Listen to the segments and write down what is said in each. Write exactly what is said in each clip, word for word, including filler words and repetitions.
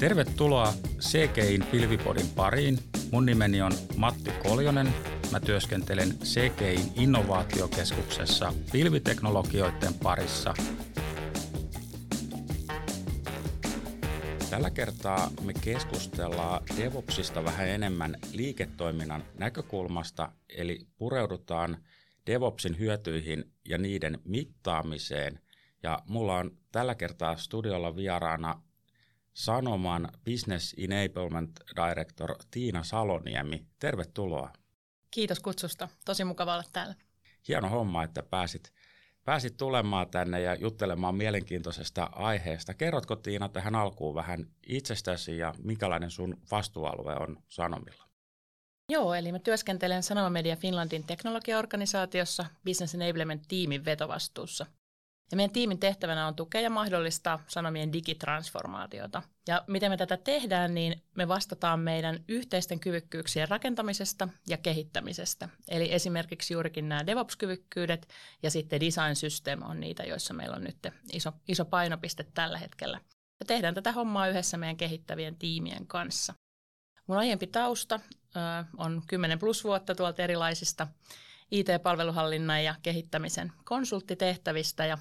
Tervetuloa C G:in Pilvipodin pariin. Mun nimeni on Matti Koljonen. Mä työskentelen C G:in innovaatiokeskuksessa pilviteknologioiden parissa. Tällä kertaa me keskustellaan DevOpsista vähän enemmän liiketoiminnan näkökulmasta, eli pureudutaan DevOpsin hyötyihin ja niiden mittaamiseen. Ja mulla on tällä kertaa studiolla vieraana Sanoman Business Enablement Director Tiina Saloniemi. Tervetuloa. Kiitos kutsusta. Tosi mukava olla täällä. Hieno homma, että pääsit, pääsit tulemaan tänne ja juttelemaan mielenkiintoisesta aiheesta. Kerrotko Tiina tähän alkuun vähän itsestäsi ja minkälainen sun vastuualue on Sanomilla? Joo, eli mä työskentelen Sanomamedia Finlandin teknologiaorganisaatiossa Business Enablement-tiimin vetovastuussa. Ja meidän tiimin tehtävänä on tukea ja mahdollistaa Sanomien digitransformaatiota. Ja miten me tätä tehdään, niin me vastataan meidän yhteisten kyvykkyyksien rakentamisesta ja kehittämisestä. Eli esimerkiksi juurikin nämä DevOps-kyvykkyydet ja sitten design system on niitä, joissa meillä on nyt iso, iso painopiste tällä hetkellä. Ja tehdään tätä hommaa yhdessä meidän kehittävien tiimien kanssa. Mun aiempi tausta ö, on kymmenen plus vuotta tuolta erilaisista I T-palveluhallinnan ja kehittämisen konsulttitehtävistä ja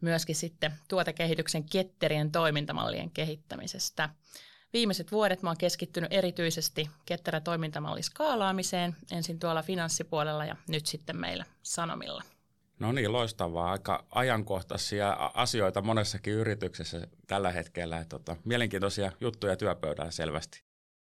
myöskin sitten tuotekehityksen ketterien toimintamallien kehittämisestä. Viimeiset vuodet mä oon keskittynyt erityisesti ketterä toimintamallin skaalaamiseen, ensin tuolla finanssipuolella ja nyt sitten meillä Sanomilla. No niin, loistavaa. Aika ajankohtaisia asioita monessakin yrityksessä tällä hetkellä. Tota, mielenkiintoisia juttuja työpöydään selvästi.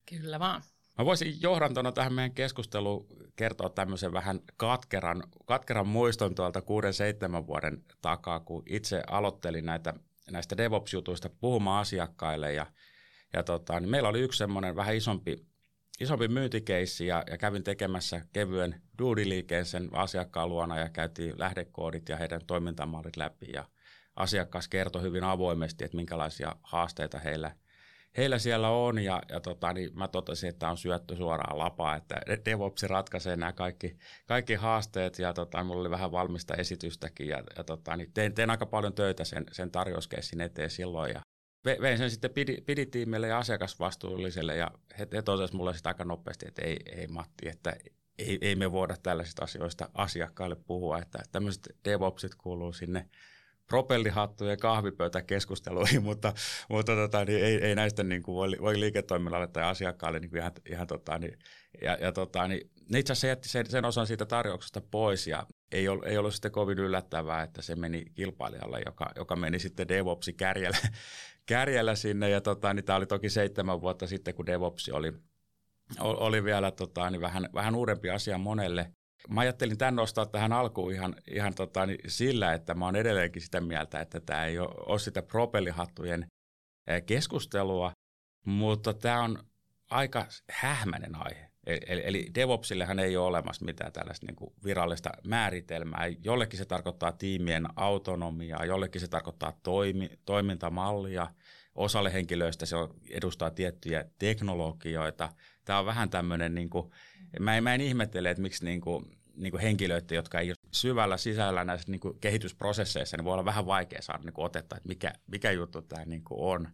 Kyllä vaan. Mä voisin johdantona tähän meidän keskusteluun kertoa tämmöisen vähän katkeran, katkeran muiston tuolta kuuden seitsemän vuoden takaa, kun itse aloittelin näitä, näistä DevOps-jutuista puhumaan asiakkaille. Ja, ja tota, niin meillä oli yksi semmoinen vähän isompi, isompi myyntikeissi ja, ja kävin tekemässä kevyen duudiliikeen sen asiakkaan luona ja käytiin lähdekoodit ja heidän toimintamallit läpi. Ja asiakas kertoi hyvin avoimesti, että minkälaisia haasteita heillä Heillä siellä on, ja, ja tota, niin mä totesin, että on syötty suoraan lapaa, että DevOps ratkaisee nämä kaikki, kaikki haasteet, ja tota, mulla oli vähän valmista esitystäkin, ja, ja tota, niin tein, tein aika paljon töitä sen, sen tarjouskeissin eteen silloin, ja vein sen sitten piditiimille ja asiakasvastuulliselle, ja he, he totesivat mulle sitä aika nopeasti, että ei, ei Matti, että ei, ei me voida tällaisista asioista asiakkaille puhua, että tämmöiset DevOpsit kuuluu sinne propellihattuja ja kahvipöytäkeskusteluihin, mutta, mutta tota, niin ei, ei näistä niin kuin voi, voi liiketoiminnalle tai asiakkaalle niin kuin ihan, ihan tota, niin, ja, ja tota, niin, ne itse asiassa jätti sen, sen osan siitä tarjouksesta pois ja ei ollut, ei ollut sitten kovin yllättävää, että se meni kilpailijalle, joka, joka meni sitten DevOpsi kärjellä, kärjellä sinne ja tota, niin tämä oli toki seitsemän vuotta sitten, kun DevOpsi oli, oli vielä tota, niin vähän, vähän uudempi asia monelle. Mä ajattelin tämän nostaa tähän alkuun ihan, ihan tota, niin sillä, että mä oon edelleenkin sitä mieltä, että tämä ei ole sitä propellihattujen keskustelua, mutta tämä on aika hähmäinen aihe. Eli, eli DevOpsillehän ei ole olemassa mitään tällaista niin kuin virallista määritelmää. Jollekin se tarkoittaa tiimien autonomiaa, jollekin se tarkoittaa toimi, toimintamallia, osalle henkilöistä se edustaa tiettyjä teknologioita. Tämä on vähän tämmöinen, niin kuin, mä, en, mä en ihmettele, että miksi niin kuin, niin kuin henkilöitä, jotka ei ole syvällä sisällä näissä niin kuin kehitysprosesseissa, niin voi olla vähän vaikea saada niin kuin otetta, että mikä, mikä juttu tämä niin kuin on.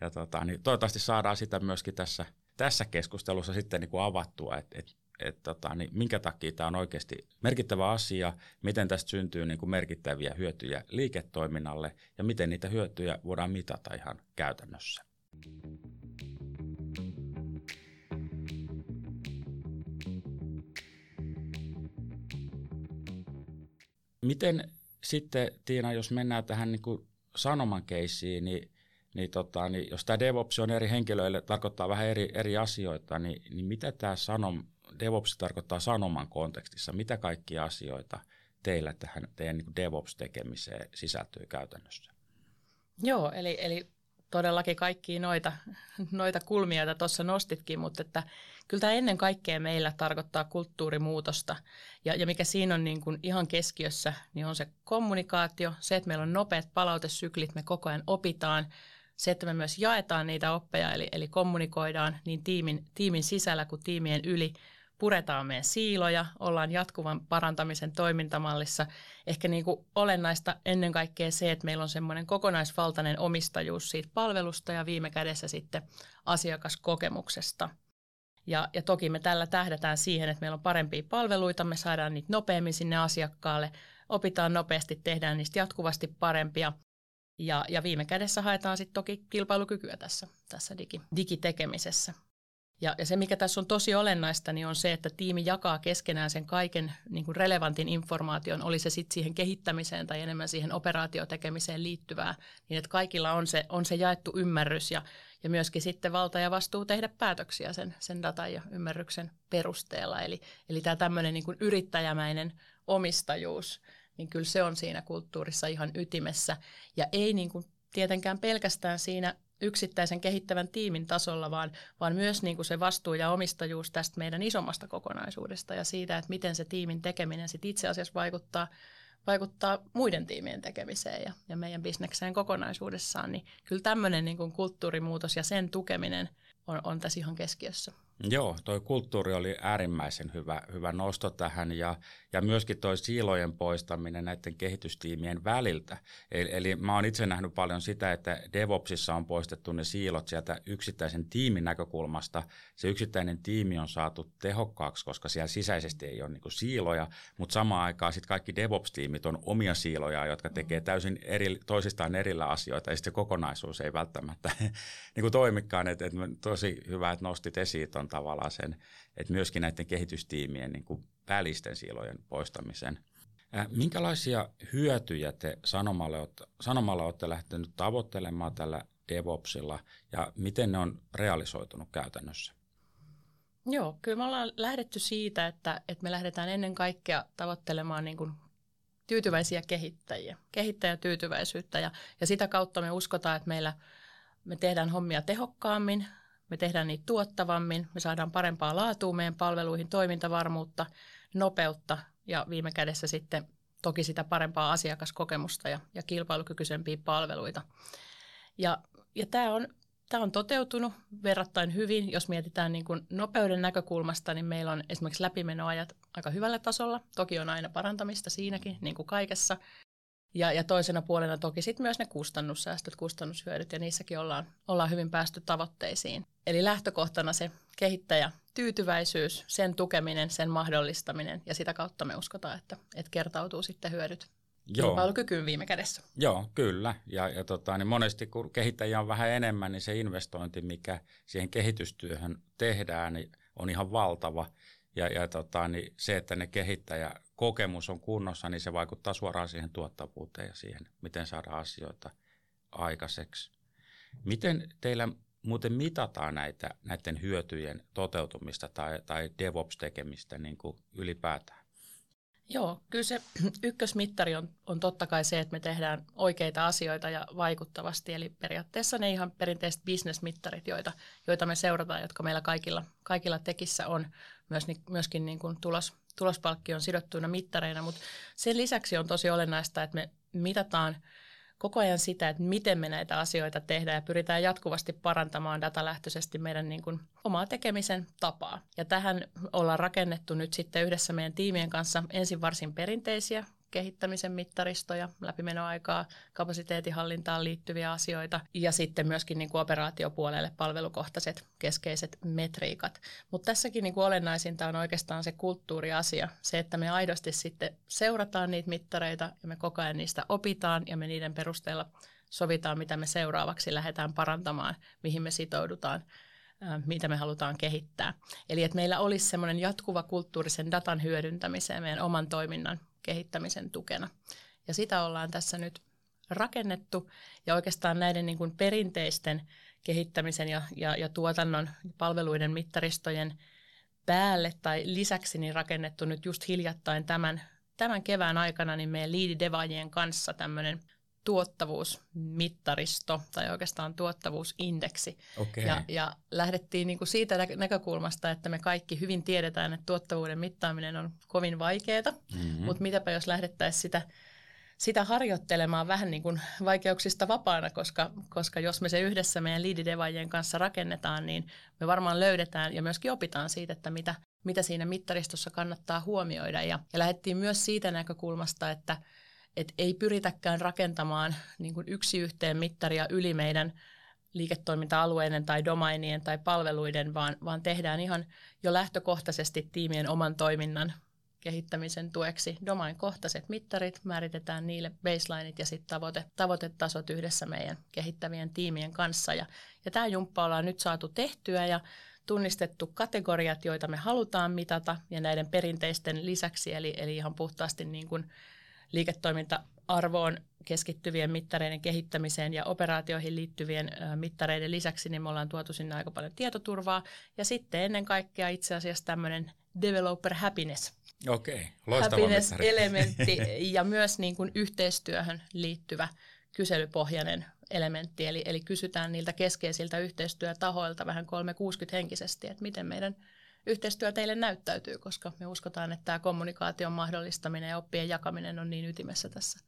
Ja tota, niin toivottavasti saadaan sitä myöskin tässä, tässä keskustelussa sitten niin kuin avattua, että et, et tota, niin minkä takia tämä on oikeasti merkittävä asia, miten tästä syntyy niin kuin merkittäviä hyötyjä liiketoiminnalle ja miten niitä hyötyjä voidaan mitata ihan käytännössä. Miten sitten, Tiina, jos mennään tähän niin kuin Sanoman keissiin, niin, niin, tota, niin jos tämä DevOps on eri henkilöille, tarkoittaa vähän eri, eri asioita, niin, niin mitä tämä sanom, DevOps tarkoittaa Sanoman kontekstissa? Mitä kaikkia asioita teillä tähän teidän niin kuin DevOps-tekemiseen sisältyy käytännössä? Joo, eli, eli todellakin kaikkia noita, noita kulmia, joita tuossa nostitkin, mutta että kyllä tämä ennen kaikkea meillä tarkoittaa kulttuurimuutosta. Ja, ja mikä siinä on niin kuin ihan keskiössä, niin on se kommunikaatio, se, että meillä on nopeat palautesyklit, me koko ajan opitaan, se, että me myös jaetaan niitä oppeja, eli, eli kommunikoidaan niin tiimin, tiimin sisällä kuin tiimien yli, puretaan meidän siiloja, ollaan jatkuvan parantamisen toimintamallissa. Ehkä niin kuin olennaista ennen kaikkea se, että meillä on semmoinen kokonaisvaltainen omistajuus siitä palvelusta ja viime kädessä sitten asiakaskokemuksesta. Ja, ja toki me tällä tähdätään siihen, että meillä on parempia palveluita, me saadaan niitä nopeammin sinne asiakkaalle, opitaan nopeasti, tehdään niistä jatkuvasti parempia. Ja, ja viime kädessä haetaan sitten toki kilpailukykyä tässä, tässä digi, digitekemisessä. Ja, ja se, mikä tässä on tosi olennaista, niin on se, että tiimi jakaa keskenään sen kaiken niin kuin relevantin informaation, oli se sitten siihen kehittämiseen tai enemmän siihen operaatiotekemiseen liittyvää, niin että kaikilla on se, on se jaettu ymmärrys ja, ja myöskin sitten valta ja vastuu tehdä päätöksiä sen, sen datan ja ymmärryksen perusteella. Eli, eli tämä tämmöinen niin kuin yrittäjämäinen omistajuus, niin kyllä se on siinä kulttuurissa ihan ytimessä ja ei niin kuin tietenkään pelkästään siinä yksittäisen kehittävän tiimin tasolla, vaan, vaan myös niin kuin se vastuu ja omistajuus tästä meidän isommasta kokonaisuudesta ja siitä, että miten se tiimin tekeminen sit itse asiassa vaikuttaa, vaikuttaa muiden tiimien tekemiseen ja, ja meidän bisnekseen kokonaisuudessaan. Niin kyllä tämmöinen niin kuin kulttuurimuutos ja sen tukeminen on, on tässä ihan keskiössä. Joo, toi kulttuuri oli äärimmäisen hyvä, hyvä nosto tähän ja, ja myöskin toi siilojen poistaminen näiden kehitystiimien väliltä. Eli, eli mä oon itse nähnyt paljon sitä, että DevOpsissa on poistettu ne siilot sieltä yksittäisen tiimin näkökulmasta. Se yksittäinen tiimi on saatu tehokkaaksi, koska siellä sisäisesti ei ole niinku siiloja, mutta samaan aikaan sit kaikki DevOps-tiimit on omia siiloja, jotka tekee täysin eri, toisistaan erillä asioita ja sitten kokonaisuus ei välttämättä niinku toimikaan. Et, et tosi hyvä, että nostit esiin ton tavallaan sen, että myöskin näiden kehitystiimien niin kuin välisten siilojen poistamisen. Minkälaisia hyötyjä te Sanomalle, Sanomalla olette lähtenyt tavoittelemaan tällä DevOpsilla ja miten ne on realisoitunut käytännössä? Joo, kyllä me ollaan lähdetty siitä, että, että me lähdetään ennen kaikkea tavoittelemaan niin kuin tyytyväisiä kehittäjiä, kehittäjätyytyväisyyttä ja, ja sitä kautta me uskotaan, että meillä me tehdään hommia tehokkaammin. Me tehdään niitä tuottavammin, me saadaan parempaa laatua meidän palveluihin, toimintavarmuutta, nopeutta ja viime kädessä sitten toki sitä parempaa asiakaskokemusta ja, ja kilpailukykyisempiä palveluita. Ja, ja tämä on, tämä on toteutunut verrattain hyvin. Jos mietitään niin kuin nopeuden näkökulmasta, niin meillä on esimerkiksi läpimenoajat aika hyvällä tasolla. Toki on aina parantamista siinäkin, niin kuin kaikessa. Ja, ja toisena puolena toki sitten myös ne kustannussäästöt, kustannushyödyt, ja niissäkin ollaan, ollaan hyvin päästy tavoitteisiin. Eli lähtökohtana se kehittäjätyytyväisyys, sen tukeminen, sen mahdollistaminen, ja sitä kautta me uskotaan, että, että kertautuu sitten hyödyt kilpailukykyyn viime kädessä. Joo, kyllä. Ja, ja tota, niin monesti kun kehittäjiä on vähän enemmän, niin se investointi, mikä siihen kehitystyöhön tehdään, niin on ihan valtava. Ja, ja tota, niin se, että ne kehittäjäkokemus on kunnossa, niin se vaikuttaa suoraan siihen tuottavuuteen ja siihen, miten saadaan asioita aikaiseksi. Miten teillä muuten mitataan näitä, näiden hyötyjen toteutumista tai, tai DevOps-tekemistä niin kuin ylipäätään? Joo, kyllä se ykkösmittari on, on totta kai se, että me tehdään oikeita asioita ja vaikuttavasti. Eli periaatteessa ne ihan perinteiset business-mittarit, joita, joita me seurataan, jotka meillä kaikilla, kaikilla tekissä on, myös, myöskin niin kuin tulos, tulospalkkion sidottuina mittareina. Mutta sen lisäksi on tosi olennaista, että me mitataan koko ajan sitä, että miten me näitä asioita tehdään ja pyritään jatkuvasti parantamaan datalähtöisesti meidän niin kuin omaa tekemisen tapaa. Ja tähän ollaan rakennettu nyt sitten yhdessä meidän tiimien kanssa ensin varsin perinteisiä kehittämisen mittaristoja, läpimenoaikaa, kapasiteetinhallintaan liittyviä asioita ja sitten myöskin niin kuin operaatiopuolelle palvelukohtaiset keskeiset metriikat. Mutta tässäkin niin kuin olennaisinta on oikeastaan se kulttuuriasia, se, että me aidosti sitten seurataan niitä mittareita ja me koko ajan niistä opitaan ja me niiden perusteella sovitaan, mitä me seuraavaksi lähdetään parantamaan, mihin me sitoudutaan, mitä me halutaan kehittää. Eli että meillä olisi semmoinen jatkuva kulttuurisen datan hyödyntämiseen meidän oman toiminnan kehittämisen tukena. Ja sitä ollaan tässä nyt rakennettu ja oikeastaan näiden niin kuin perinteisten kehittämisen ja, ja, ja tuotannon palveluiden mittaristojen päälle tai lisäksi niin rakennettu nyt just hiljattain tämän, tämän kevään aikana niin meidän liididevaajien kanssa tämmöinen tuottavuusmittaristo tai oikeastaan tuottavuusindeksi. Okay. Ja, ja lähdettiin niin kuin siitä näkökulmasta, että me kaikki hyvin tiedetään, että tuottavuuden mittaaminen on kovin vaikeaa, mm-hmm. mutta mitäpä jos lähdettäisiin sitä, sitä harjoittelemaan vähän niin kuin vaikeuksista vapaana, koska, koska jos me se yhdessä meidän liididevaajien kanssa rakennetaan, niin me varmaan löydetään ja myöskin opitaan siitä, että mitä, mitä siinä mittaristossa kannattaa huomioida. Ja, ja lähdettiin myös siitä näkökulmasta, että et ei pyritäkään rakentamaan niin kuin yksi yhteen mittaria yli meidän liiketoiminta-alueiden tai domainien tai palveluiden, vaan, vaan tehdään ihan jo lähtökohtaisesti tiimien oman toiminnan kehittämisen tueksi domainkohtaiset mittarit, määritetään niille baselineit ja sitten tavoite, tavoitetasot yhdessä meidän kehittävien tiimien kanssa. Ja, ja tämä jumppa ollaan nyt saatu tehtyä ja tunnistettu kategoriat, joita me halutaan mitata ja näiden perinteisten lisäksi, eli, eli ihan puhtaasti niin kuin liiketoiminta-arvoon keskittyvien mittareiden kehittämiseen ja operaatioihin liittyvien mittareiden lisäksi, niin me ollaan tuotu sinne aika paljon tietoturvaa ja sitten ennen kaikkea itse asiassa tämmöinen developer happiness. Okei, loistava happiness-elementti ja myös niin kuin yhteistyöhön liittyvä kyselypohjainen elementti, eli, eli kysytään niiltä keskeisiltä yhteistyötahoilta vähän kolmesataakuusikymmentä henkisesti, että miten meidän yhteistyö teille näyttäytyy, koska me uskotaan, että tämä kommunikaation mahdollistaminen ja oppien jakaminen on niin ytimessä tässä,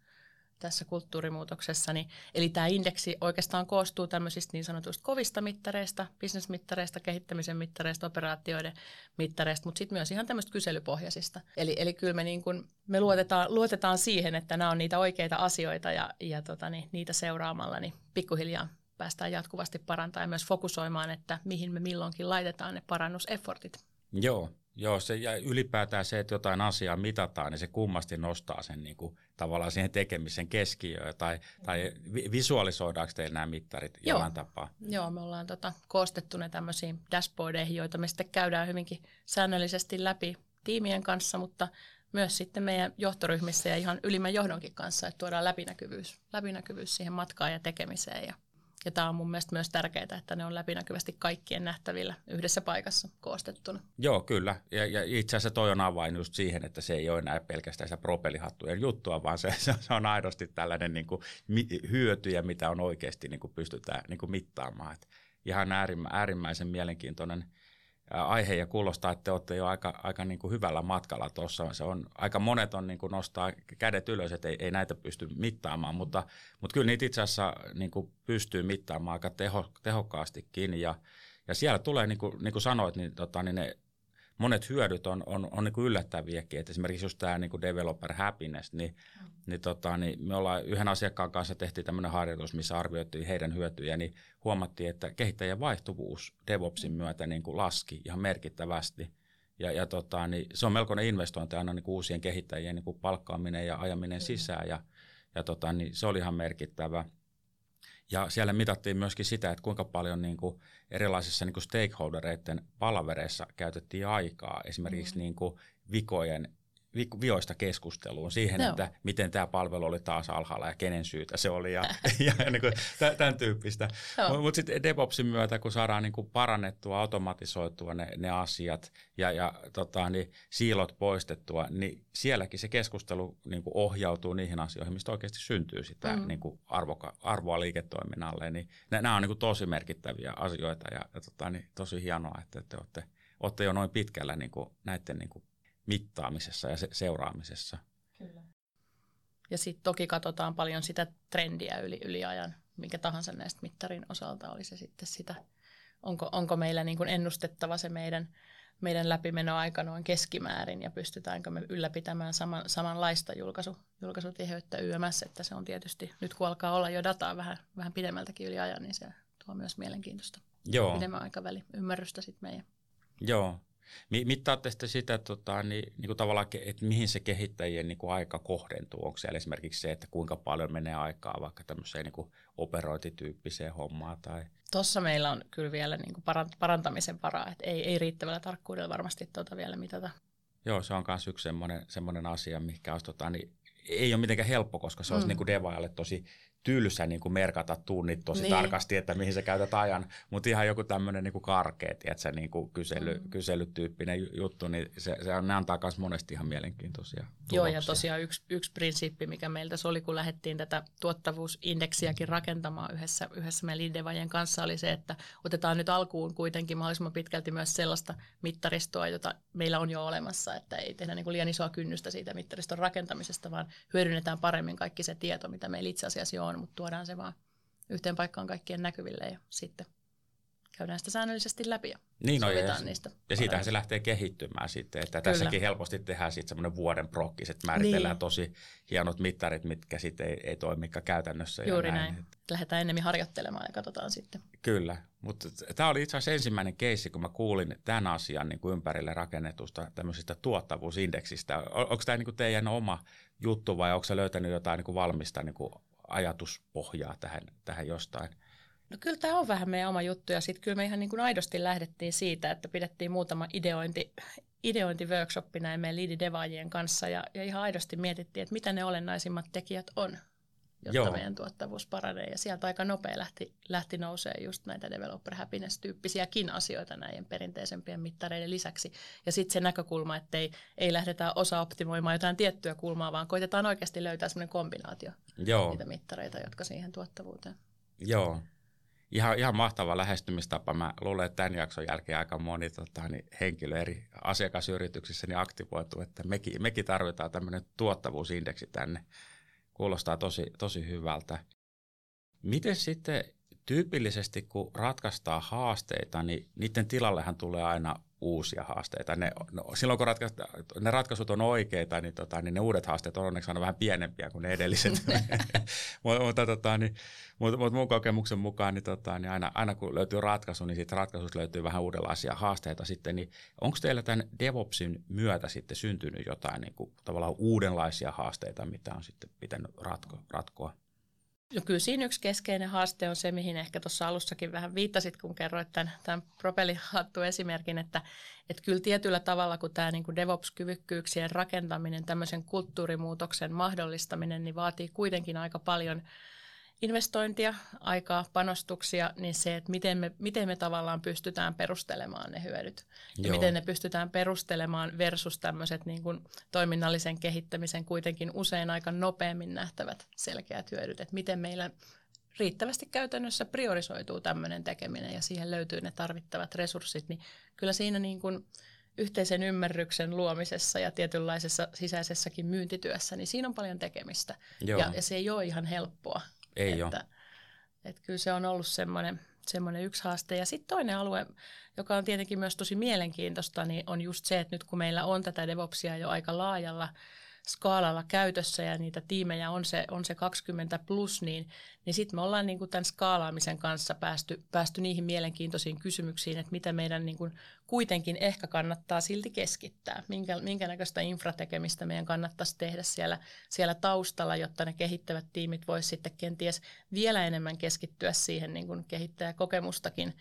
tässä kulttuurimuutoksessa. Eli tämä indeksi oikeastaan koostuu tämmöisistä niin sanotuista kovista mittareista, bisnesmittareista, kehittämisen mittareista, operaatioiden mittareista, mutta sitten myös ihan tämmöistä kyselypohjaisista. Eli, eli kyllä me, niin kun, me luotetaan, luotetaan siihen, että nämä on niitä oikeita asioita ja, ja tota, niin, niitä seuraamalla niin pikkuhiljaa päästään jatkuvasti parantamaan ja myös fokusoimaan, että mihin me milloinkin laitetaan ne parannusefortit. Joo, joo se, ja ylipäätään se, että jotain asiaa mitataan, niin se kummasti nostaa sen niin kuin, tavallaan siihen tekemisen keskiöön, tai, tai visualisoidaanko teillä nämä mittarit jollain tapaa? Joo, me ollaan tota, koostettu ne tämmöisiin dashboardeihin, joita me sitten käydään hyvinkin säännöllisesti läpi tiimien kanssa, mutta myös sitten meidän johtoryhmissä ja ihan ylimmän johdonkin kanssa, että tuodaan läpinäkyvyys, läpinäkyvyys siihen matkaan ja tekemiseen ja Ja tämä on mun mielestä myös tärkeää, että ne on läpinäkyvästi kaikkien nähtävillä yhdessä paikassa koostettuna. Joo, kyllä. Ja, ja itse asiassa toi on avain just siihen, että se ei ole enää pelkästään sitä propelihattujen juttua, vaan se, se on aidosti tällainen niin kuin hyötyjä, mitä on oikeasti niin kuin pystytään niin kuin mittaamaan. Et ihan äärimmä, äärimmäisen mielenkiintoinen aihe ja kuulostaa, että te olette jo aika, aika niin kuin hyvällä matkalla tuossa. Se on, aika monet on niin kuin nostaa kädet ylös, että ei, ei näitä pysty mittaamaan, mutta, mutta kyllä niitä itse asiassa niin kuin pystyy mittaamaan aika teho, tehokkaastikin. Ja, ja siellä tulee, niin kuin, niin kuin sanoit, niin, tota, niin ne monet hyödyt on, on, on niin kuin yllättäviäkin. Et esimerkiksi just tämä niin kuin developer happiness, niin, mm. niin, tota, niin me ollaan yhden asiakkaan kanssa tehtiin tämmöinen harjoitus, missä arvioitiin heidän hyötyjä, niin huomattiin, että kehittäjän vaihtuvuus DevOpsin myötä niin kuin laski ihan merkittävästi. Ja, ja tota, niin se on melkoinen investointi aina niin kuin uusien kehittäjien niin kuin palkkaaminen ja ajaminen mm. sisään, ja, ja tota, niin se oli ihan merkittävä. Ja siellä mitattiin myöskin sitä, että kuinka paljon niin kuin erilaisissa niin kuin stakeholdereiden palavereissa käytettiin aikaa esimerkiksi mm-hmm. niin kuin vikojen, vik- vioista keskusteluun siihen, no. että miten tämä palvelu oli taas alhaalla ja kenen syytä se oli ja, ja, ja niin kuin tämän tyyppistä. No. Mutta sitten DevOpsin myötä, kun saadaan niin kuin parannettua, automatisoitua ne, ne asiat ja, ja tota, niin siilot poistettua, niin sielläkin se keskustelu niin kuin ohjautuu niihin asioihin, mistä oikeasti syntyy sitä mm. niin kuin arvoka, arvoa liiketoiminnalle. Niin, nämä on niin kuin tosi merkittäviä asioita ja, ja tota, niin tosi hienoa, että te olette, olette jo noin pitkällä niin kuin näiden niin kuin mittaamisessa ja se- seuraamisessa. Kyllä. Ja sitten toki katsotaan paljon sitä trendiä yli, yli ajan, minkä tahansa näistä mittarin osalta oli se sitten sitä, onko, onko meillä niin kuin ennustettava se meidän, meidän läpimenoaika noin keskimäärin ja pystytäänkö me ylläpitämään saman, samanlaista julkaisu, julkaisutiheyttä Y M S, että se on tietysti, nyt kun alkaa olla jo dataa vähän, vähän pidemmältäkin yli ajan, niin se tuo myös mielenkiintoista Joo. pidemmän aikavälin ymmärrystä sitten meidän. Joo. Mittaatte sitten sitä, tota, niin, niin kuin tavallaan, että mihin se kehittäjien niin kuin aika kohdentuu? Onko siellä esimerkiksi se, että kuinka paljon menee aikaa vaikka tämmöiseen niin kuin operointityyppiseen hommaan? Tai... Tuossa meillä on kyllä vielä niin kuin parantamisen varaa, että ei, ei riittävällä tarkkuudella varmasti tuota vielä mitata. Joo, se on myös yksi semmoinen, semmoinen asia, mikä olisi, tota, niin, ei ole mitenkään helppo, koska se olisi mm. niin kuin devaajalle tosi tylsä niin kuin merkata tunnit tosi niin. tarkasti, että mihin sä käytät ajan, mutta ihan joku tämmöinen niin kuin karkea, tiedätkö, niin kuin kysely, mm. kyselytyyppinen juttu, niin se, se on, ne antaa myös monesti ihan mielenkiintoisia tuloksia. Joo, ja tosiaan yksi, yksi prinsiippi, mikä meiltä oli, kun lähdettiin tätä tuottavuusindeksiäkin rakentamaan yhdessä, yhdessä meidän Lindevajen kanssa, oli se, että otetaan nyt alkuun kuitenkin mahdollisimman pitkälti myös sellaista mittaristoa, jota meillä on jo olemassa, että ei tehdä niin kuin liian isoa kynnystä siitä mittariston rakentamisesta, vaan hyödynnetään paremmin kaikki se tieto, mitä meillä itse asiassa jo on, mutta tuodaan se vaan yhteen paikkaan kaikkien näkyville ja sitten käydään sitä säännöllisesti läpi ja niin sovitaan ja niistä. Ja siitähän se lähtee kehittymään sitten, että Kyllä. tässäkin helposti tehdään sitten semmoinen vuoden prokkis, että määritellään niin. tosi hienot mittarit, mitkä sitten ei, ei toimikaan käytännössä. Juuri ja näin. näin. Lähdetään enemmän harjoittelemaan ja katsotaan sitten. Kyllä, mutta tämä oli itse asiassa ensimmäinen keissi, kun mä kuulin tämän asian niin kuin ympärille rakennetusta tämmöisistä tuottavuusindeksistä. Onko tämä niin kuin teidän oma juttu vai onko sä löytänyt jotain niin kuin valmista niin kuin ajatuspohjaa tähän, tähän jostain? No kyllä tämä on vähän meidän oma juttu ja sitten kyllä me ihan niin kuin aidosti lähdettiin siitä, että pidettiin muutama ideointi, ideointiworkshoppi näin meidän liididevaajien kanssa ja, ja ihan aidosti mietittiin, että mitä ne olennaisimmat tekijät on, jotta Joo. meidän tuottavuus paranee ja sieltä aika nopea lähti, lähti nousemaan just näitä developer happiness-tyyppisiäkin asioita näiden perinteisempien mittareiden lisäksi ja sitten se näkökulma, että ei, ei lähdetä osa-optimoimaan jotain tiettyä kulmaa, vaan koitetaan oikeasti löytää semmoinen kombinaatio Joo. niitä mittareita, jotka siihen tuottavuuteen. Joo. Ihan, ihan mahtava lähestymistapa. Mä luulen, että tämän jakson jälkeen aika moni tota, niin henkilö eri asiakasyrityksissä niin aktivoituu, että mekin, mekin tarvitaan tämmöinen tuottavuusindeksi tänne. Kuulostaa tosi, tosi hyvältä. Miten sitten tyypillisesti, kun ratkaistaan haasteita, niin niiden tilallehan tulee aina uusia haasteita. Ne, no, silloin kun ratkaista, ne ratkaisut on oikeita, niin, tota, niin ne uudet haasteet on onneksi aina vähän pienempiä kuin ne edelliset. mutta tota, niin, mut, mut mun kokemuksen mukaan niin, tota, niin aina, aina kun löytyy ratkaisu, niin siitä ratkaisusta löytyy vähän uudenlaisia haasteita sitten. Niin onko teillä tämän DevOpsin myötä sitten syntynyt jotain niin kuin, tavallaan uudenlaisia haasteita, mitä on sitten pitänyt ratko, ratkoa? No kyllä siinä yksi keskeinen haaste on se, mihin ehkä tuossa alussakin vähän viittasit, kun kerroit tämän, tämän propellihattu-esimerkin, että, että kyllä tietyllä tavalla, kun tämä niin kuin DevOps-kyvykkyyksien rakentaminen, tämmöisen kulttuurimuutoksen mahdollistaminen, niin vaatii kuitenkin aika paljon investointia, aikaa, panostuksia, niin se, että miten me, miten me tavallaan pystytään perustelemaan ne hyödyt. Ja Joo. miten ne pystytään perustelemaan versus tämmöiset niin kuin toiminnallisen kehittämisen kuitenkin usein aika nopeammin nähtävät selkeät hyödyt. Että miten meillä riittävästi käytännössä priorisoituu tämmöinen tekeminen ja siihen löytyy ne tarvittavat resurssit. Niin kyllä siinä niin kuin yhteisen ymmärryksen luomisessa ja tietynlaisessa sisäisessäkin myyntityössä, niin siinä on paljon tekemistä. Ja, ja se ei ole ihan helppoa. Ei että, että, että kyllä se on ollut semmoinen, semmoinen yksi haaste. Ja sitten toinen alue, joka on tietenkin myös tosi mielenkiintoista, niin on just se, että nyt kun meillä on tätä DevOpsia jo aika laajalla skaalalla käytössä ja niitä tiimejä on se, on se kaksikymmentä plus, niin, niin sitten me ollaan niin kuin tämän skaalaamisen kanssa päästy, päästy niihin mielenkiintoisiin kysymyksiin, että mitä meidän niin kuin kuitenkin ehkä kannattaa silti keskittää, minkä, minkä näköistä infratekemistä meidän kannattaisi tehdä siellä, siellä taustalla, jotta ne kehittävät tiimit voisivat sitten kenties vielä enemmän keskittyä siihen niin kuin kehittäjäkokemustakin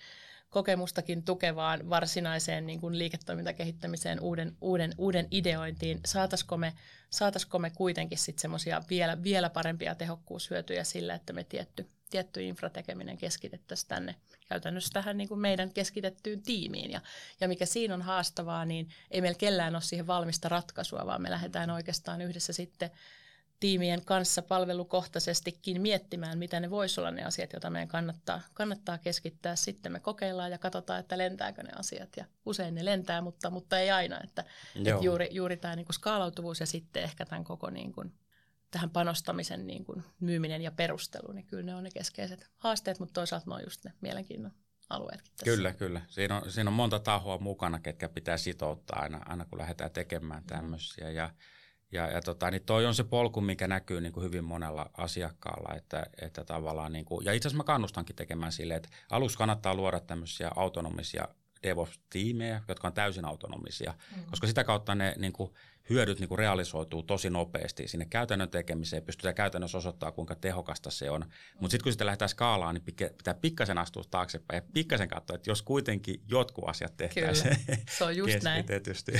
kokemustakin tukevaan varsinaiseen niin kuin liiketoimintakehittämiseen, uuden, uuden, uuden ideointiin. Saataisiko me, saataisiko me kuitenkin sitten semmoisia vielä, vielä parempia tehokkuushyötyjä sillä, että me tietty, tietty infratekeminen keskitettäisiin tänne käytännössä tähän niin kuin meidän keskitettyyn tiimiin. Ja, ja mikä siinä on haastavaa, niin ei meillä kellään ole siihen valmista ratkaisua, vaan me lähdetään oikeastaan yhdessä sitten tiimien kanssa palvelukohtaisestikin miettimään, mitä ne voisi olla ne asiat, joita meidän kannattaa, kannattaa keskittää. Sitten me kokeillaan ja katsotaan, että lentääkö ne asiat. Ja usein ne lentää, mutta, mutta ei aina. Että, että juuri, juuri tämä niin kuin skaalautuvuus ja sitten ehkä tämän koko niin kuin, tähän panostamisen niin kuin, myyminen ja perustelu, niin kyllä ne on ne keskeiset haasteet, mutta toisaalta ne on just ne mielenkiinnon alueetkin tässä. Kyllä, kyllä. Siinä on, siinä on monta tahoa mukana, ketkä pitää sitouttaa aina, aina kun lähdetään tekemään tämmöisiä. Ja Ja, ja tota, niin toi on se polku, mikä näkyy niin kuin hyvin monella asiakkaalla. Että, että tavallaan niin kuin, ja itse asiassa mä kannustankin tekemään silleen, että aluksi kannattaa luoda tämmöisiä autonomisia DevOps-tiimejä, jotka on täysin autonomisia, mm. koska sitä kautta ne niin kuin, hyödyt niin kuin realisoituu tosi nopeasti. Sinne käytännön tekemiseen pystytään käytännössä osoittamaan, kuinka tehokasta se on. Mutta sitten kun sitä lähdetään skaalaan, niin pitää pikkasen astua taaksepäin ja pikkasen katsoa, että jos kuitenkin jotkut asiat tehtäisiin keskitetysti.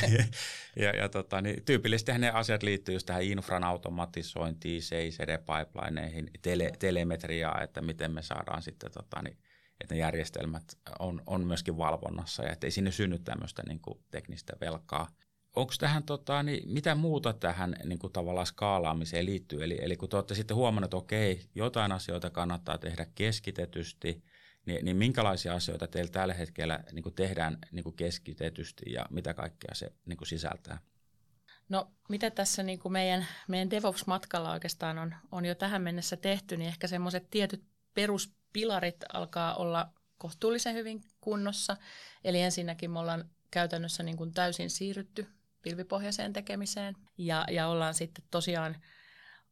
ja, ja tota, niin, tyypillisestihän ne asiat liittyy just tähän infran automatisointiin, C I C D-pipelineihin, tele, telemetriaan, että miten me saadaan sitten tota, niin, että ne järjestelmät on, on myöskin valvonnassa ja ettei sinne synny tämmöistä niin kuin teknistä velkaa. Onko tähän, tota, niin, mitä muuta tähän niin kuin tavallaan skaalaamiseen liittyy? Eli, eli kun te olette sitten huomannut, että okei, jotain asioita kannattaa tehdä keskitetysti, niin, niin minkälaisia asioita teillä tällä hetkellä niin kuin tehdään niin kuin keskitetysti ja mitä kaikkea se niin kuin sisältää? No mitä tässä niin kuin meidän, meidän DevOps-matkalla oikeastaan on, on jo tähän mennessä tehty, niin ehkä semmoiset tietyt peruspilarit alkaa olla kohtuullisen hyvin kunnossa. Eli ensinnäkin me ollaan käytännössä niin kuin täysin siirrytty pilvipohjaiseen tekemiseen ja, ja ollaan sitten tosiaan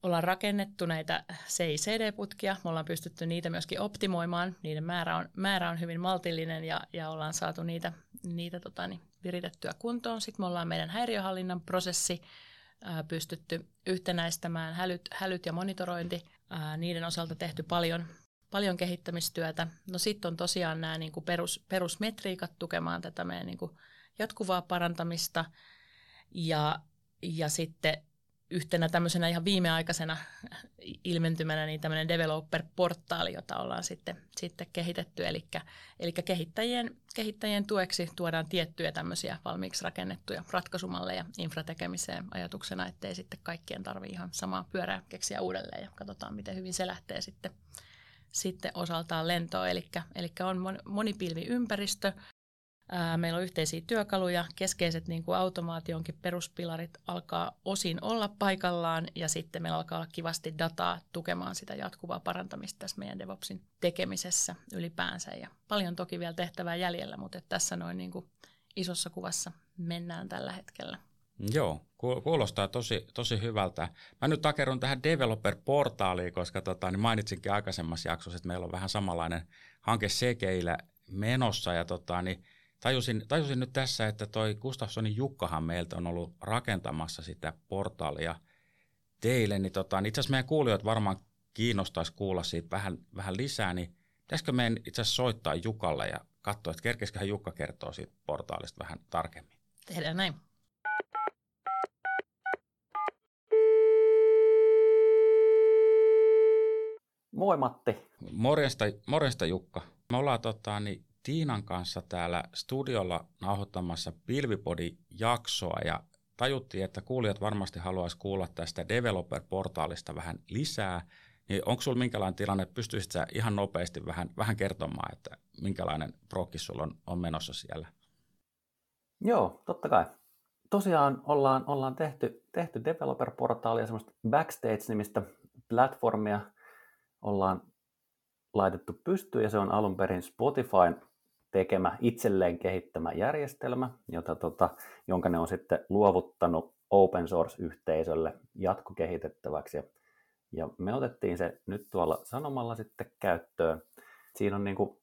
ollaan rakennettu näitä C I C D-putkia, me ollaan pystytty niitä myöskin optimoimaan, niiden määrä on, määrä on hyvin maltillinen ja, ja ollaan saatu niitä, niitä tota, niin, viritettyä kuntoon. Sitten me ollaan meidän häiriöhallinnan prosessi ää, pystytty yhtenäistämään, hälyt, hälyt ja monitorointi, ää, niiden osalta tehty paljon, paljon kehittämistyötä. No sitten on tosiaan nämä niin kuin perus, perusmetriikat tukemaan tätä meidän niin kuin jatkuvaa parantamista ja, ja sitten yhtenä tämmöisenä ihan viimeaikaisena ilmentymänä niin tämmöinen developer-portaali, jota ollaan sitten, sitten kehitetty. Elikkä, elikkä kehittäjien, kehittäjien tueksi tuodaan tiettyjä tämmöisiä valmiiksi rakennettuja ratkaisumalleja infratekemiseen ajatuksena, ettei sitten kaikkien tarvitse ihan samaa pyörää keksiä uudelleen ja katsotaan, miten hyvin se lähtee sitten, sitten osaltaan lentoon. Elikkä, elikkä on monipilviympäristö. Meillä on yhteisiä työkaluja, keskeiset niin kuin automaationkin peruspilarit alkaa osin olla paikallaan ja sitten meillä alkaa olla kivasti dataa tukemaan sitä jatkuvaa parantamista tässä meidän DevOpsin tekemisessä ylipäänsä. Ja paljon toki vielä tehtävää jäljellä, mutta tässä noin niin kuin isossa kuvassa mennään tällä hetkellä. Joo, kuulostaa tosi, tosi hyvältä. Mä nyt takerun tähän developer-portaaliin, koska tota, niin mainitsinkin aikaisemmassa jaksossa, että meillä on vähän samanlainen hanke sekeillä menossa ja tota, niin Tajusin, tajusin nyt tässä, että toi Gustafssonin Jukkahan meiltä on ollut rakentamassa sitä portaalia teille, niin tota, itse asiassa meidän kuulijat varmaan kiinnostaisi kuulla siitä vähän, vähän lisää, niin pitäisikö meidän itse asiassa soittaa Jukalle ja katsoa, että kerkesiköhän Jukka kertoo siitä portaalista vähän tarkemmin. Tehdään näin. Moi Matti. Morjesta, morjesta Jukka. Me ollaan tota, niin Tiinan kanssa täällä studiolla nauhoittamassa Pilvipodi-jaksoa ja tajuttiin, että kuulijat varmasti haluaisi kuulla tästä developer-portaalista vähän lisää. Niin onko sulla minkälainen tilanne, pystyisit sä ihan nopeasti vähän, vähän kertomaan, että minkälainen prokis sulla on, on menossa siellä? Joo, totta kai. Tosiaan ollaan, ollaan tehty, tehty developer-portaalia, semmoista Backstage-nimistä platformia ollaan laitettu pystyyn ja se on alun perin Spotifyn tekemä itselleen kehittämä järjestelmä, jota, tota, jonka ne on sitten luovuttanut open source-yhteisölle jatkokehitettäväksi. Ja, ja me otettiin se nyt tuolla Sanomalla sitten käyttöön. Siinä on niin kuin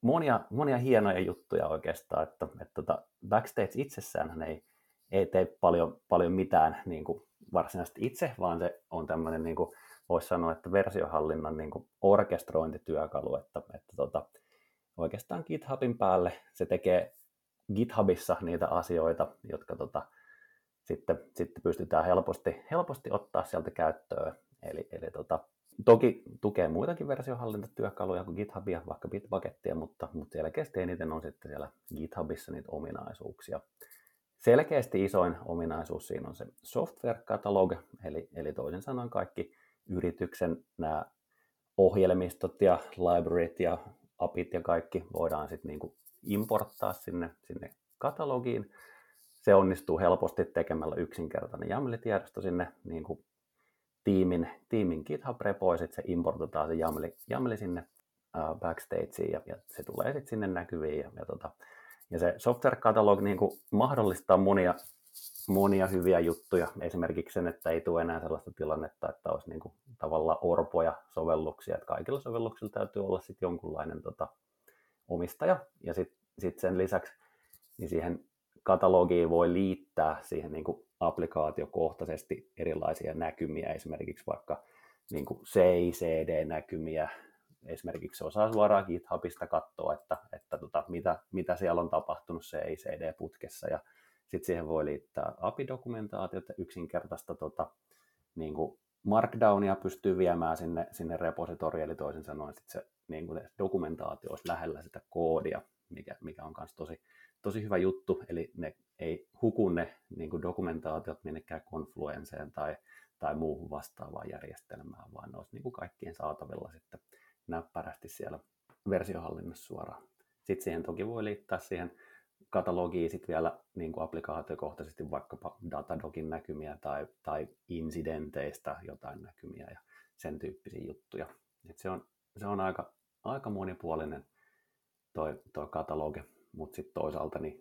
monia, monia hienoja juttuja oikeastaan, että, että tota Backstage itsessään ei, ei tee paljon, paljon mitään niin kuin varsinaisesti itse, vaan se on tämmöinen niin kuin voisi sanoa, että versiohallinnan niin kuin orkestrointityökalu, että, että tota, oikeastaan GitHubin päälle se tekee GitHubissa niitä asioita, jotka tota, sitten, sitten pystytään helposti, helposti ottaa sieltä käyttöön. Eli, eli tota, toki tukee muitakin versiohallintatyökaluja kuin GitHubia, vaikka Bitbuckettia, mutta, mutta selkeästi eniten on sitten siellä GitHubissa niitä ominaisuuksia. Selkeästi isoin ominaisuus siinä on se software-katalog, eli, eli toisin sanoen kaikki yrityksen nämä ohjelmistot ja libraryt ja apit ja kaikki voidaan sitten niinku importtaa sinne, sinne katalogiin. Se onnistuu helposti tekemällä yksinkertainen YAML-tiedosto sinne niinku tiimin, tiimin GitHub-repoon, sitten se importataan se YAML sinne ää, Backstageen ja, ja se tulee sitten sinne näkyviin. Ja, ja, tota, ja se software-katalog niinku mahdollistaa monia monia hyviä juttuja. Esimerkiksi sen, että ei tule enää sellaista tilannetta, että olisi niin kuin tavallaan orpoja sovelluksia. Että kaikilla sovelluksilla täytyy olla sitten jonkunlainen tota, omistaja. Ja sitten sit sen lisäksi niin siihen katalogiin voi liittää siihen niin kuin applikaatiokohtaisesti erilaisia näkymiä. Esimerkiksi vaikka niin kuin C I C D-näkymiä. Esimerkiksi osaa suoraan GitHubista katsoa, että, että tota, mitä, mitä siellä on tapahtunut C I C D-putkessa. Ja sitten siihen voi liittää A P I-dokumentaatiota, yksinkertaista tota, niin kuin markdownia pystyy viemään sinne, sinne repositoriin, eli toisin sanoen sit se, niin kuin se dokumentaatio olisi lähellä sitä koodia, mikä, mikä on myös tosi, tosi hyvä juttu, eli ne ei huku ne niin kuin dokumentaatiot minnekään Confluenceen tai, tai muuhun vastaavaan järjestelmään, vaan ne olisi niin kuin kaikkien saatavilla sitten näppärästi siellä versiohallinnassa suoraan. Sitten siihen toki voi liittää siihen katalogia sitten vielä niin kuin applikaatiokohtaisesti vaikkapa Datadogin näkymiä tai, tai incidenteistä jotain näkymiä ja sen tyyppisiä juttuja. Et se on, se on aika, aika monipuolinen toi, toi katalogi, mutta sitten toisaalta niin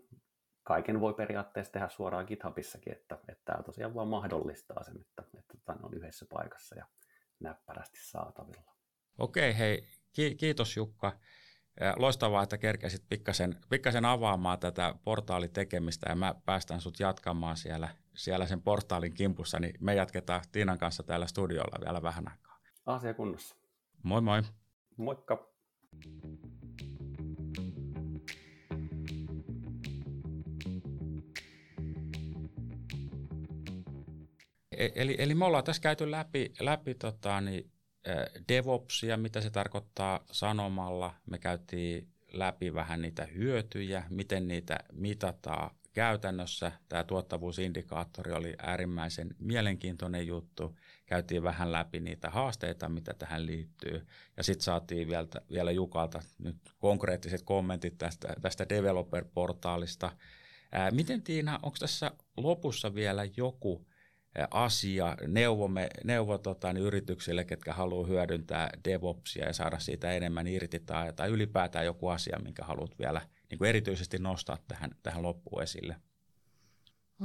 kaiken voi periaatteessa tehdä suoraan GitHubissakin, että tämä tosiaan vaan mahdollistaa sen, että, että tämä on yhdessä paikassa ja näppärästi saatavilla. Okei, hei, ki- kiitos Jukka. Loistavaa, että kerkesit pikkasen, pikkasen avaamaan tätä portaalitekemistä ja mä päästän sut jatkamaan siellä, siellä sen portaalin kimpussa, niin me jatketaan Tiinan kanssa täällä studiolla vielä vähän aikaa. Asia kunnossa. Moi moi. Moikka. Eli, eli me ollaan tässä käyty läpi, läpi tota, niin, DevOpsia, mitä se tarkoittaa sanomalla. Me käytiin läpi vähän niitä hyötyjä, miten niitä mitataan käytännössä. Tämä tuottavuusindikaattori oli äärimmäisen mielenkiintoinen juttu. Käytiin vähän läpi niitä haasteita, mitä tähän liittyy. Ja sitten saatiin vielä, vielä Jukalta nyt konkreettiset kommentit tästä, tästä developer-portaalista. Ää, miten Tiina, onko tässä lopussa vielä joku asia, neuvomme, neuvo tota, niin yrityksille, ketkä haluaa hyödyntää DevOpsia ja saada siitä enemmän irti, tai, tai ylipäätään joku asia, minkä haluat vielä niin kuin erityisesti nostaa tähän, tähän loppuun esille?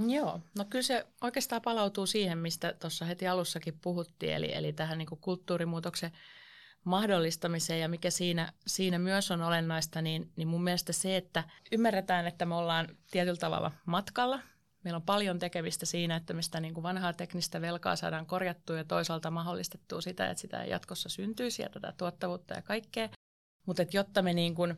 Joo, no kyllä se oikeastaan palautuu siihen, mistä tuossa heti alussakin puhuttiin, eli, eli tähän niin kuin kulttuurimuutoksen mahdollistamiseen, ja mikä siinä, siinä myös on olennaista, niin, niin mun mielestä se, että ymmärretään, että me ollaan tietyllä tavalla matkalla. Meillä on paljon tekemistä siinä, että me sitä niin kuin vanhaa teknistä velkaa saadaan korjattua ja toisaalta mahdollistettua sitä, että sitä jatkossa syntyisi ja tätä tuottavuutta ja kaikkea. Mutta että jotta, me niin kuin,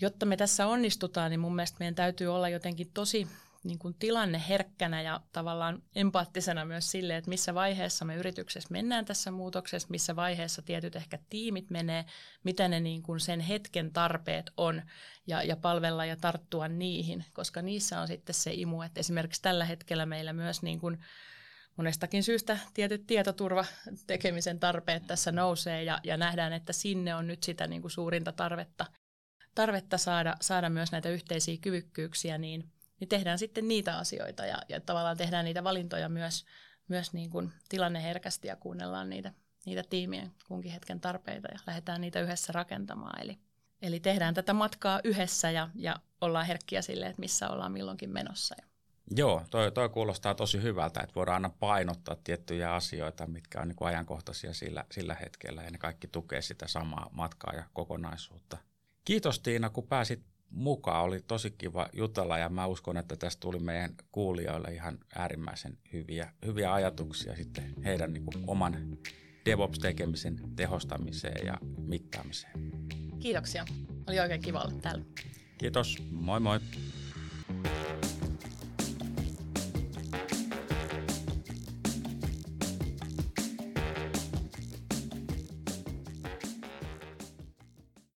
jotta me tässä onnistutaan, niin mun mielestä meidän täytyy olla jotenkin tosi niin kuin tilanneherkkänä ja tavallaan empaattisena myös sille, että missä vaiheessa me yrityksessä mennään tässä muutoksessa, missä vaiheessa tietyt ehkä tiimit menee, mitä ne niin kuin sen hetken tarpeet on ja, ja palvella ja tarttua niihin, koska niissä on sitten se imu, että esimerkiksi tällä hetkellä meillä myös niin kuin monestakin syystä tietyt tietoturvatekemisen tarpeet tässä nousee ja, ja nähdään, että sinne on nyt sitä niin kuin suurinta tarvetta, tarvetta saada, saada myös näitä yhteisiä kyvykkyyksiä, niin niin tehdään sitten niitä asioita ja, ja tavallaan tehdään niitä valintoja myös, myös niin kuin tilanneherkästi ja kuunnellaan niitä, niitä tiimien kunkin hetken tarpeita ja lähdetään niitä yhdessä rakentamaan. Eli, eli tehdään tätä matkaa yhdessä ja, ja ollaan herkkiä sille, että missä ollaan milloinkin menossa. Joo, toi, toi kuulostaa tosi hyvältä, että voidaan aina painottaa tiettyjä asioita, mitkä on niin kuin ajankohtaisia sillä, sillä hetkellä ja ne kaikki tukee sitä samaa matkaa ja kokonaisuutta. Kiitos Tiina, kun pääsit mukaan. Oli tosi kiva jutella ja mä uskon, että tästä tuli meidän kuulijoille ihan äärimmäisen hyviä, hyviä ajatuksia sitten heidän niin kuin oman DevOps-tekemisen tehostamiseen ja mittaamiseen. Kiitoksia. Oli oikein kiva olla täällä. Kiitos. Moi moi.